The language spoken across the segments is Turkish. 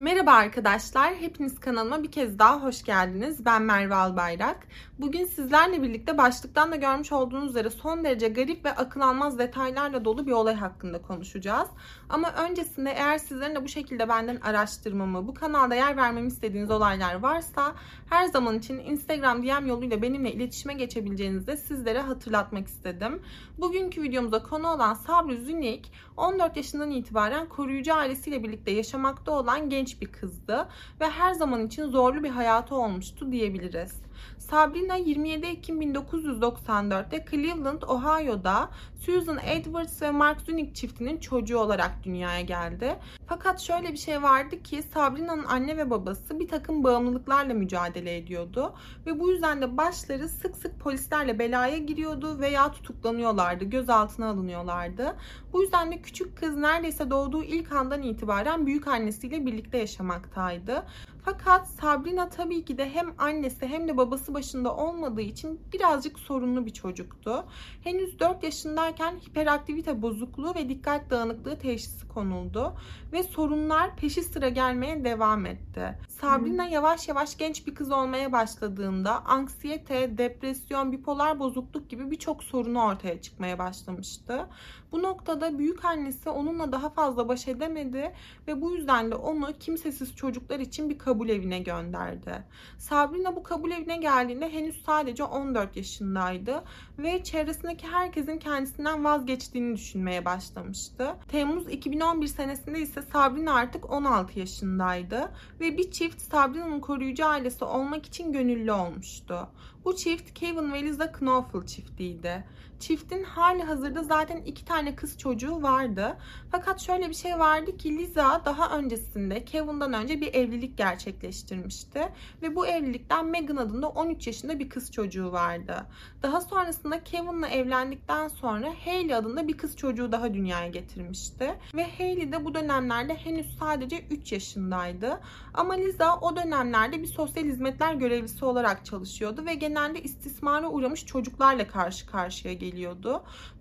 Merhaba arkadaşlar, hepiniz kanalıma bir kez daha hoş geldiniz. Ben Merve Albayrak. Bugün sizlerle birlikte başlıktan da görmüş olduğunuz üzere son derece garip ve akıl almaz detaylarla dolu bir olay hakkında konuşacağız. Ama öncesinde eğer sizlerin de bu şekilde benden araştırmamı, bu kanalda yer vermemi istediğiniz olaylar varsa her zaman için Instagram DM yoluyla benimle iletişime geçebileceğinizi de sizlere hatırlatmak istedim. Bugünkü videomuzda konu olan Sabri Zünik, 14 yaşından itibaren koruyucu ailesiyle birlikte yaşamakta olan genç bir kızdı ve her zaman için zorlu bir hayatı olmuştu diyebiliriz. Sabrina 27 Ekim 1994'te Cleveland, Ohio'da Susan Edwards ve Mark Zunik çiftinin çocuğu olarak dünyaya geldi. Fakat şöyle bir şey vardı ki Sabrina'nın anne ve babası bir takım bağımlılıklarla mücadele ediyordu ve bu yüzden de başları sık sık polislerle belaya giriyordu veya tutuklanıyorlardı, gözaltına alınıyorlardı. Bu yüzden de küçük kız neredeyse doğduğu ilk andan itibaren büyük annesiyle birlikte yaşamaktaydı. Fakat Sabrina tabii ki de hem annesi hem de babası başında olmadığı için birazcık sorunlu bir çocuktu. Henüz 4 yaşındayken hiperaktivite bozukluğu ve dikkat dağınıklığı teşhisi konuldu ve sorunlar peşi sıra gelmeye devam etti. Sabrina yavaş yavaş genç bir kız olmaya başladığında anksiyete, depresyon, bipolar bozukluk gibi birçok sorunu ortaya çıkmaya başlamıştı. Bu noktada büyük annesi onunla daha fazla baş edemedi ve bu yüzden de onu kimsesiz çocuklar için bir kabul evine gönderdi. Sabrina bu kabul evine geldiğinde henüz sadece 14 yaşındaydı ve çevresindeki herkesin kendisinden vazgeçtiğini düşünmeye başlamıştı. Temmuz 2011 senesinde ise Sabrina artık 16 yaşındaydı ve bir çift Sabrina'nın koruyucu ailesi olmak için gönüllü olmuştu. Bu çift Kevin ve Lisa Knoffel çiftiydi. Çiftin hali hazırda zaten 2 tane kız çocuğu vardı. Fakat şöyle bir şey vardı ki Lisa daha öncesinde Kevin'dan önce bir evlilik gerçekleştirmişti. Ve bu evlilikten Megan adında 13 yaşında bir kız çocuğu vardı. Daha sonrasında Kevin'la evlendikten sonra Haley adında bir kız çocuğu daha dünyaya getirmişti. Ve Haley de bu dönemlerde henüz sadece 3 yaşındaydı. Ama Lisa o dönemlerde bir sosyal hizmetler görevlisi olarak çalışıyordu ve genelde istismara uğramış çocuklarla karşı karşıya geliyordu.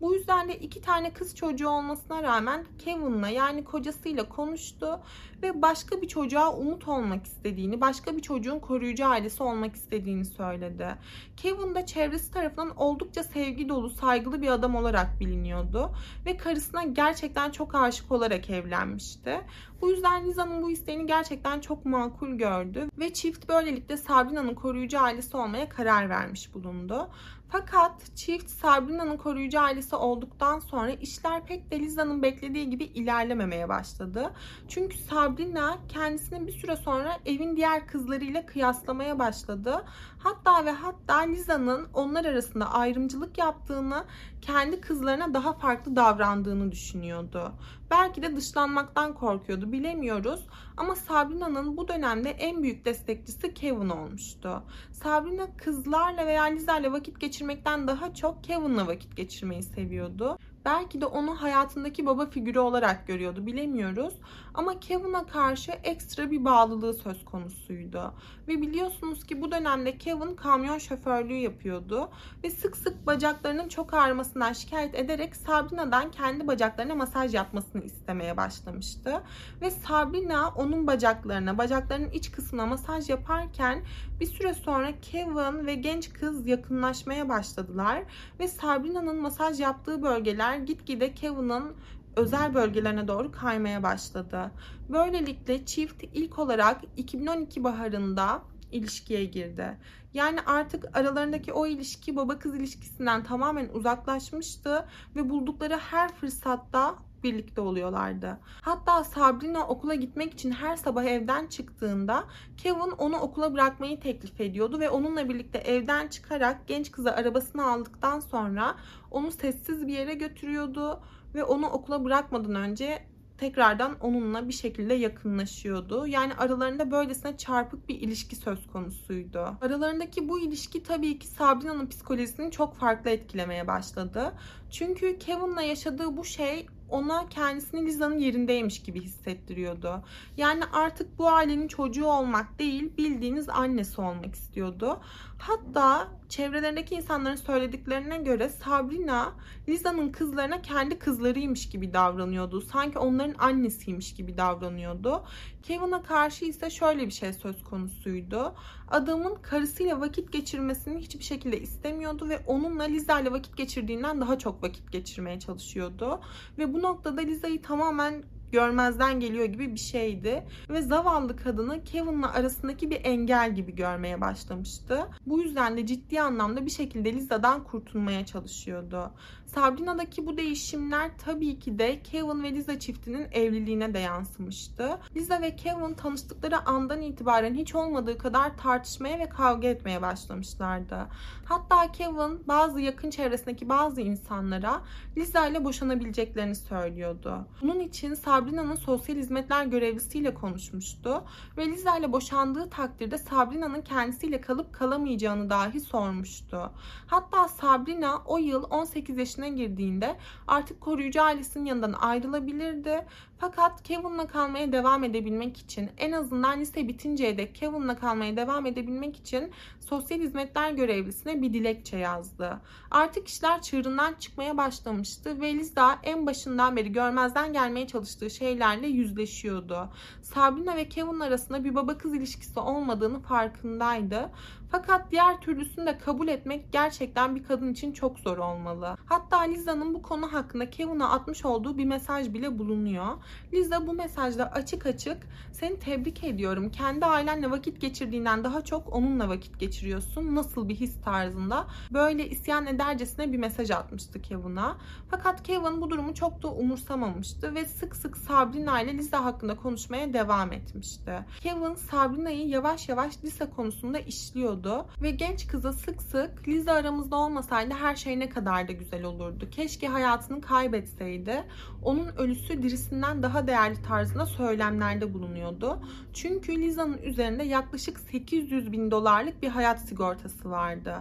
Bu yüzden de 2 tane kız çocuğu olmasına rağmen Kevin'la yani kocasıyla konuştu ve başka bir çocuğa umut olmak istediğini, başka bir çocuğun koruyucu ailesi olmak istediğini söyledi. Kevin de çevresi tarafından oldukça sevgi dolu, saygılı bir adam olarak biliniyordu ve karısına gerçekten çok aşık olarak evlenmişti. Bu yüzden Lisa'nın bu isteğini gerçekten çok makul gördü ve çift böylelikle Sabrina'nın koruyucu ailesi olmaya karar vermiş bulundu. Fakat çift Sabrina'nın koruyucu ailesi olduktan sonra işler pek de Lisa'nın beklediği gibi ilerlememeye başladı. Çünkü Sabrina kendisini bir süre sonra evin diğer kızlarıyla kıyaslamaya başladı. Hatta ve hatta Lisa'nın onlar arasında ayrımcılık yaptığını, kendi kızlarına daha farklı davrandığını düşünüyordu. Belki de dışlanmaktan korkuyordu, bilemiyoruz. Ama Sabrina'nın bu dönemde en büyük destekçisi Kevin olmuştu. Sabrina kızlarla veya Lisa'yla vakit geçirmekten daha çok Kevin'la vakit geçirmeyi seviyordu. Belki de onu hayatındaki baba figürü olarak görüyordu, bilemiyoruz. Ama Kevin'a karşı ekstra bir bağlılığı söz konusuydu. Ve biliyorsunuz ki bu dönemde Kevin kamyon şoförlüğü yapıyordu. Ve sık sık bacaklarının çok ağrımasından şikayet ederek Sabrina'dan kendi bacaklarına masaj yapmasını istemeye başlamıştı. Ve Sabrina onun bacaklarına, bacaklarının iç kısmına masaj yaparken bir süre sonra Kevin ve genç kız yakınlaşmaya başladılar. Ve Sabrina'nın masaj yaptığı bölgeler gitgide Kevin'ın özel bölgelerine doğru kaymaya başladı. Böylelikle çift ilk olarak 2012 baharında ilişkiye girdi. Yani artık aralarındaki o ilişki baba kız ilişkisinden tamamen uzaklaşmıştı ve buldukları her fırsatta birlikte oluyorlardı. Hatta Sabrina okula gitmek için her sabah evden çıktığında Kevin onu okula bırakmayı teklif ediyordu ve onunla birlikte evden çıkarak genç kızı arabasına aldıktan sonra onu sessiz bir yere götürüyordu ve onu okula bırakmadan önce tekrardan onunla bir şekilde yakınlaşıyordu. Yani aralarında böylesine çarpık bir ilişki söz konusuydu. Aralarındaki bu ilişki tabii ki Sabrina'nın psikolojisini çok farklı etkilemeye başladı. Çünkü Kevin'la yaşadığı bu şey ona kendisini Lisa'nın yerindeymiş gibi hissettiriyordu. Yani artık bu ailenin çocuğu olmak değil, bildiğiniz annesi olmak istiyordu. Hatta çevrelerindeki insanların söylediklerine göre Sabrina, Lisa'nın kızlarına kendi kızlarıymış gibi davranıyordu. Sanki onların annesiymiş gibi davranıyordu. Kevin'a karşı ise şöyle bir şey söz konusuydu. Adamın karısıyla vakit geçirmesini hiçbir şekilde istemiyordu ve onunla Lisa ile vakit geçirdiğinden daha çok vakit geçirmeye çalışıyordu. Ve bu noktada Lisa'yı tamamen görmezden geliyor gibi bir şeydi ve zavallı kadını Kevin'le arasındaki bir engel gibi görmeye başlamıştı. Bu yüzden de ciddi anlamda bir şekilde Lisa'dan kurtulmaya çalışıyordu. Sabrina'daki bu değişimler tabii ki de Kevin ve Lisa çiftinin evliliğine de yansımıştı. Lisa ve Kevin tanıştıkları andan itibaren hiç olmadığı kadar tartışmaya ve kavga etmeye başlamışlardı. Hatta Kevin yakın çevresindeki bazı insanlara Lisa ile boşanabileceklerini söylüyordu. Bunun için Sabrina'nın sosyal hizmetler görevlisiyle konuşmuştu ve Lisa ile boşandığı takdirde Sabrina'nın kendisiyle kalıp kalamayacağını dahi sormuştu. Hatta Sabrina o yıl 18 yaşına girdiğinde artık koruyucu ailesinin yanından ayrılabilirdi. Fakat Kevin'la kalmaya devam edebilmek için, en azından lise bitinceye dek Kevin'la kalmaya devam edebilmek için sosyal hizmetler görevlisine bir dilekçe yazdı. Artık işler çığırından çıkmaya başlamıştı ve Lisa en başından beri görmezden gelmeye çalıştığı şeylerle yüzleşiyordu. Sabrina ve Kevin arasında bir baba kız ilişkisi olmadığını farkındaydı. Fakat diğer türlüsünü de kabul etmek gerçekten bir kadın için çok zor olmalı. Hatta Lisa'nın bu konu hakkında Kevin'a atmış olduğu bir mesaj bile bulunuyor. Lisa bu mesajda açık açık "Seni tebrik ediyorum. Kendi ailenle vakit geçirdiğinden daha çok onunla vakit geçiriyorsun. Nasıl bir his" tarzında böyle isyan edercesine bir mesaj atmıştı Kevin'a. Fakat Kevin bu durumu çok da umursamamıştı ve sık sık Sabrina ile Lisa hakkında konuşmaya devam etmişti. Kevin Sabrina'yı yavaş yavaş Lisa konusunda işliyordu ve genç kıza sık sık "Lisa aramızda olmasaydı her şey ne kadar da güzel olurdu. Keşke hayatını kaybetseydi. Onun ölüsü dirisinden daha değerli" tarzında söylemlerde bulunuyordu. Çünkü Lisa'nın üzerinde yaklaşık 800 bin dolarlık bir hayat sigortası vardı.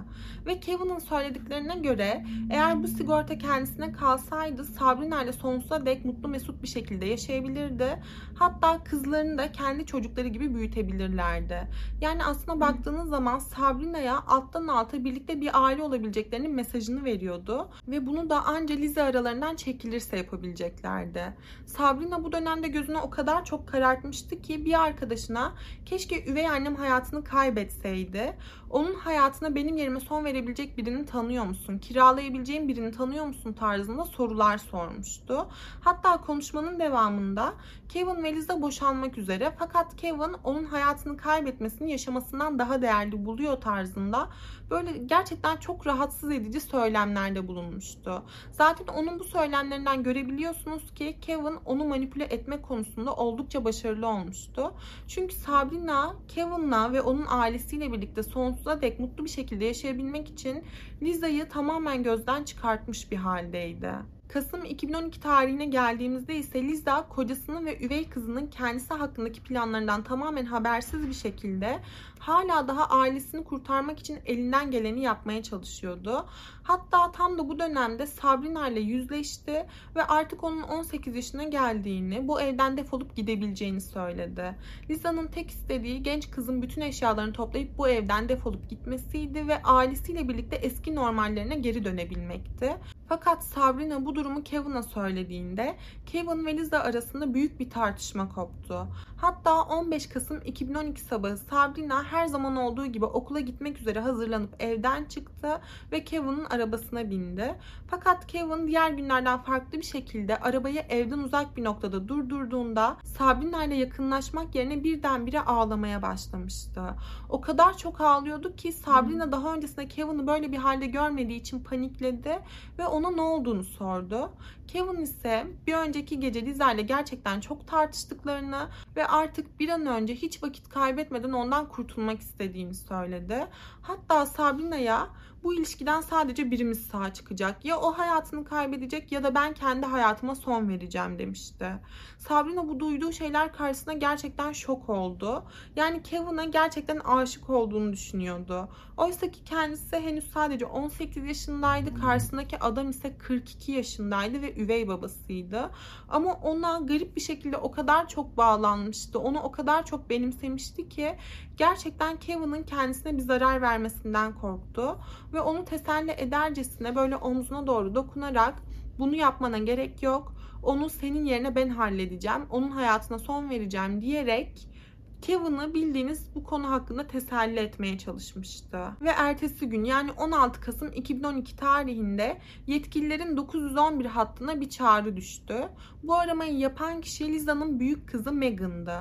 Ve Kevin'in söylediklerine göre eğer bu sigorta kendisine kalsaydı Sabrina ile sonsuza dek mutlu mesut bir şekilde yaşayabilirdi. Hatta kızlarını da kendi çocukları gibi büyütebilirlerdi. Yani aslına baktığınız zaman Sabrina'ya alttan alta birlikte bir aile olabileceklerinin mesajını veriyordu. Ve bunu da anca Lisa aralarından çekilirse yapabileceklerdi. Sabrina bu dönemde gözünü o kadar çok karartmıştı ki bir arkadaşına "Keşke üvey annem hayatını kaybetseydi. Onun hayatına benim yerime son verebilecek birini tanıyor musun? Kiralayabileceğim birini tanıyor musun?" tarzında sorular sormuştu. Hatta konuşmanın devamında Kevin ve Lisa boşanmak üzere, fakat Kevin onun hayatını kaybetmesini yaşamasından daha değerli buluyor tarzında böyle gerçekten çok rahatsız edici söylemlerde bulunmuştu. Zaten onun bu söylemlerinden görebiliyorsunuz ki Kevin onu manipüle etme konusunda oldukça başarılı olmuştu. Çünkü Sabrina Kevin'la ve onun ailesiyle birlikte sonsuza dek mutlu bir şekilde yaşayabilmek için Lisa'yı tamamen gözden çıkartmış bir haldeydi. Kasım 2012 tarihine geldiğimizde ise Lisa kocasının ve üvey kızının kendisi hakkındaki planlarından tamamen habersiz bir şekilde hala daha ailesini kurtarmak için elinden geleni yapmaya çalışıyordu. Hatta tam da bu dönemde Sabrina ile yüzleşti ve artık onun 18 yaşına geldiğini, bu evden defolup gidebileceğini söyledi. Lisa'nın tek istediği genç kızın bütün eşyalarını toplayıp bu evden defolup gitmesiydi ve ailesiyle birlikte eski normallerine geri dönebilmekti. Fakat Sabrina bu durumu Kevin'a söylediğinde Kevin ve Lisa arasında büyük bir tartışma koptu. Hatta 15 Kasım 2012 sabahı Sabrina her zaman olduğu gibi okula gitmek üzere hazırlanıp evden çıktı ve Kevin'in arabasına bindi. Fakat Kevin diğer günlerden farklı bir şekilde arabayı evden uzak bir noktada durdurduğunda Sabrina ile yakınlaşmak yerine birdenbire ağlamaya başlamıştı. O kadar çok ağlıyordu ki Sabrina daha öncesinde Kevin'i böyle bir halde görmediği için panikledi ve ona ne olduğunu sordu. Kevin ise bir önceki gece Lisa ile gerçekten çok tartıştıklarını ve artık bir an önce hiç vakit kaybetmeden ondan kurtulmak istediğini söyledi. Hatta Sabrina'ya "Bu ilişkiden sadece birimiz sağ çıkacak. Ya o hayatını kaybedecek ya da ben kendi hayatıma son vereceğim" demişti. Sabrina bu duyduğu şeyler karşısında gerçekten şok oldu. Yani Kevin'a gerçekten aşık olduğunu düşünüyordu. Oysa ki kendisi henüz sadece 18 yaşındaydı. Karşısındaki adam sanırım ise 42 yaşındaydı ve üvey babasıydı. Ama ona garip bir şekilde o kadar çok bağlanmıştı, onu o kadar çok benimsemişti ki gerçekten Kevin'in kendisine bir zarar vermesinden korktu. Ve onu teselli edercesine böyle omzuna doğru dokunarak bunu yapmana gerek yok, onu senin yerine ben halledeceğim, onun hayatına son vereceğim diyerek Kevin'ı bildiğiniz bu konu hakkında teselli etmeye çalışmıştı. Ve ertesi gün yani 16 Kasım 2012 tarihinde yetkililerin 911 hattına bir çağrı düştü. Bu aramayı yapan kişi Lisa'nın büyük kızı Megan'dı.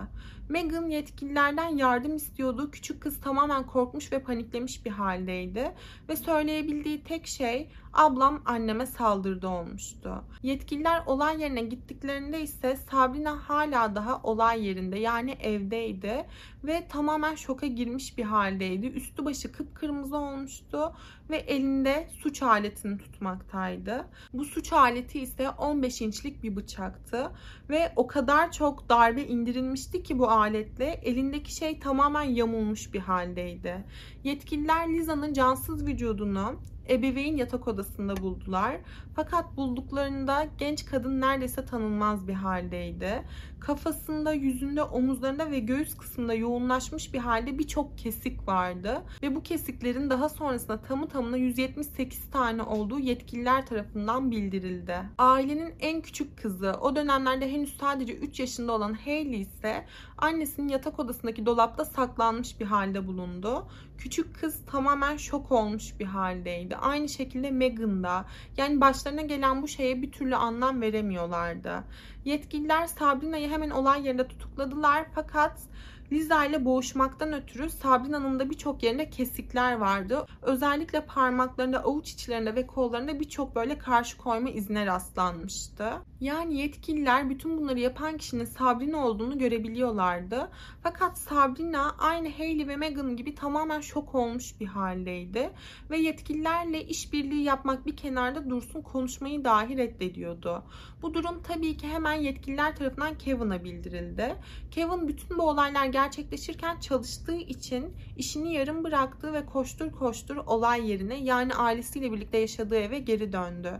Megan yetkililerden yardım istiyordu. Küçük kız tamamen korkmuş ve paniklemiş bir haldeydi. Ve söyleyebildiği tek şey ablam anneme saldırdı olmuştu. Yetkililer olay yerine gittiklerinde ise Sabrina hala daha olay yerinde yani evdeydi. Ve tamamen şoka girmiş bir haldeydi. Üstü başı kıpkırmızı olmuştu ve elinde suç aletini tutmaktaydı. Bu suç aleti ise 15 inçlik bir bıçaktı. Ve o kadar çok darbe indirilmişti ki bu aletle elindeki şey tamamen yamulmuş bir haldeydi. Yetkililer Lisa'nın cansız vücudunu ebeveyn yatak odasında buldular. Fakat bulduklarında genç kadın neredeyse tanınmaz bir haldeydi. Kafasında, yüzünde, omuzlarında ve göğüs kısmında yoğunlaşmış bir halde birçok kesik vardı. Ve bu kesiklerin daha sonrasında tamı tamına 178 tane olduğu yetkililer tarafından bildirildi. Ailenin en küçük kızı, o dönemlerde henüz sadece 3 yaşında olan Haley ise annesinin yatak odasındaki dolapta saklanmış bir halde bulundu. Küçük kız tamamen şok olmuş bir haldeydi. Aynı şekilde Megan'da, yani başlarına gelen bu şeye bir türlü anlam veremiyorlardı. Yetkililer Sabrina'yı hemen olay yerinde tutukladılar fakat Lisa ile boğuşmaktan ötürü Sabrina'nın da birçok yerinde kesikler vardı. Özellikle parmaklarında, avuç içlerinde ve kollarında birçok böyle karşı koyma izine rastlanmıştı. Yani yetkililer bütün bunları yapan kişinin Sabrina olduğunu görebiliyorlardı. Fakat Sabrina aynı Haley ve Megan gibi tamamen şok olmuş bir haldeydi. Ve yetkililerle işbirliği yapmak bir kenarda dursun, konuşmayı dahi reddediyordu. Bu durum tabii ki hemen yetkililer tarafından Kevin'a bildirildi. Kevin bütün bu olaylar gerçekleşirken çalıştığı için işini yarım bıraktığı ve koştur koştur olay yerine yani ailesiyle birlikte yaşadığı eve geri döndü.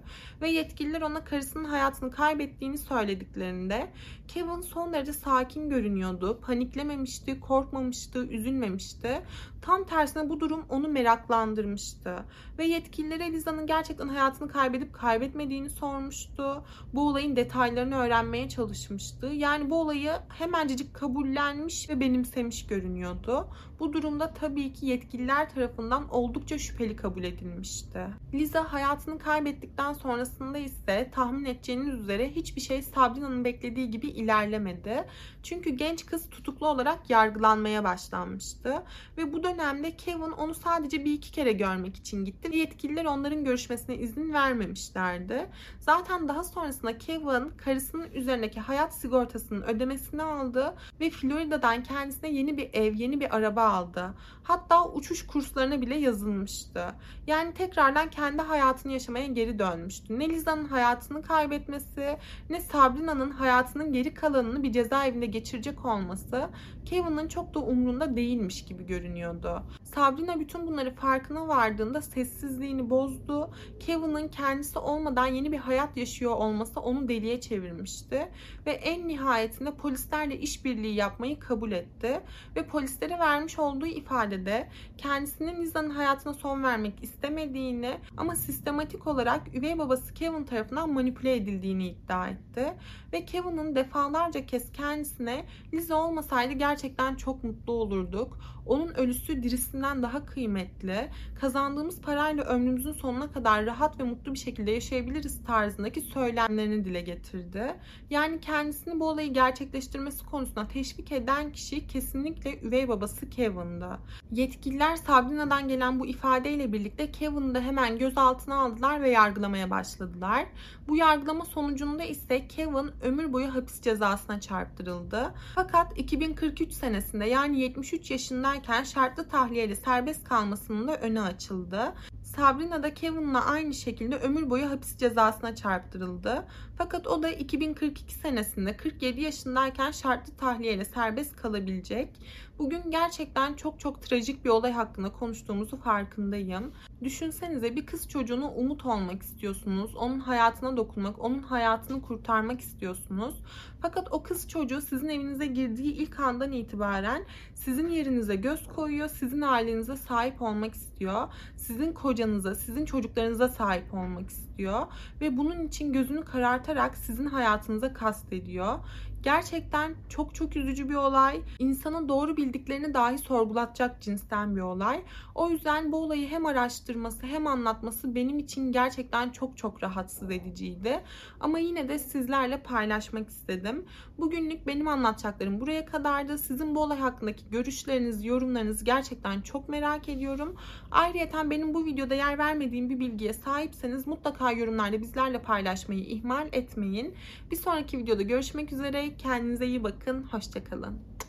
Ve yetkililer ona karısının hayatını kaybettiğini söylediklerinde Kevin son derece sakin görünüyordu. Paniklememişti, korkmamıştı, üzülmemişti. Tam tersine bu durum onu meraklandırmıştı. Ve yetkililere Lisa'nın gerçekten hayatını kaybedip kaybetmediğini sormuştu. Bu olayın detaylarını öğrenmeye çalışmıştı. Yani bu olayı hemencecik kabullenmiş ve benimsemiş görünüyordu. Bu durumda tabii ki yetkililer tarafından oldukça şüpheli kabul edilmişti. Lisa hayatını kaybettikten sonrasında ise tahmin edeceğiniz üzere hiçbir şey Sabrina'nın beklediği gibi ilerlemedi. Çünkü genç kız tutuklu olarak yargılanmaya başlanmıştı. Ve bu dönemde Kevin onu sadece bir iki kere görmek için gitti. Yetkililer onların görüşmesine izin vermemişlerdi. Zaten daha sonrasında Kevin karısının üzerindeki hayat sigortasının ödemesini aldı ve Florida'dan kendisine yeni bir ev, yeni bir araba aldı. Hatta uçuş kurslarına bile yazılmıştı. Yani tekrardan kendi hayatını yaşamaya geri dönmüştü. Ne Lisa'nın hayatını kaybetmesi, ne Sabrina'nın hayatının geri kalanını bir cezaevinde geçirecek olması Kevin'in çok da umrunda değilmiş gibi görünüyordu. Sabrina bütün bunları farkına vardığında sessizliğini bozdu. Kevin'in kendisi olmadan yeni bir hayat yaşıyor olması onu deliye çevirmişti. Ve en nihayetinde polislerle işbirliği yapmayı kabul etti. Ve polislere vermiş olduğu ifadede kendisinin Lisa'nın hayatına son vermek istemediğini ama sistematik olarak üvey babası Kevin tarafından manipüle edildiğini iddia etti. Ve Kevin'in defalarca kez kendisine Lisa olmasaydı gerçekten çok mutlu olurduk. Onun ölüsü dirisinden daha kıymetli. Kazandığımız parayla ömrümüzün sonuna kadar rahat ve mutlu bir şekilde yaşayabiliriz tarzındaki söylemlerini dile getirdi. Yani kendisini bu olayı gerçekleştirmesi konusunda teşvik eden kişi kesinlikle üvey babası Kevin'dı. Yetkililer Sabrina'dan gelen bu ifadeyle birlikte Kevin'i de hemen gözaltına aldılar ve yargılamaya başladılar. Bu yargılama sonucunda ise Kevin ömür boyu hapis cezasına çarptırıldı. Fakat 2043 senesinde yani 73 yaşındayken şartlı tahliyeyle serbest kalmasının da önü açıldı. Sabrina da Kevin'le aynı şekilde ömür boyu hapis cezasına çarptırıldı. Fakat o da 2042 senesinde 47 yaşındayken şartlı tahliyeyle serbest kalabilecek. Bugün gerçekten çok çok trajik bir olay hakkında konuştuğumuzu farkındayım. Düşünsenize, bir kız çocuğuna umut olmak istiyorsunuz. Onun hayatına dokunmak, onun hayatını kurtarmak istiyorsunuz. Fakat o kız çocuğu sizin evinize girdiği ilk andan itibaren sizin yerinize göz koyuyor, sizin ailenize sahip olmak istiyor. Sizin kocanıza, sizin çocuklarınıza sahip olmak istiyor. Ve bunun için gözünü karartarak sizin hayatınıza kastediyor. Gerçekten çok çok üzücü bir olay. İnsanın doğru bildiklerini dahi sorgulatacak cinsten bir olay. O yüzden bu olayı hem araştırması hem anlatması benim için gerçekten çok çok rahatsız ediciydi. Ama yine de sizlerle paylaşmak istedim. Bugünlük benim anlatacaklarım buraya kadardı. Sizin bu olay hakkındaki görüşlerinizi, yorumlarınızı gerçekten çok merak ediyorum. Ayrıca benim bu videoda yer vermediğim bir bilgiye sahipseniz mutlaka yorumlarda bizlerle paylaşmayı ihmal etmeyin. Bir sonraki videoda görüşmek üzere. Kendinize iyi bakın. Hoşça kalın.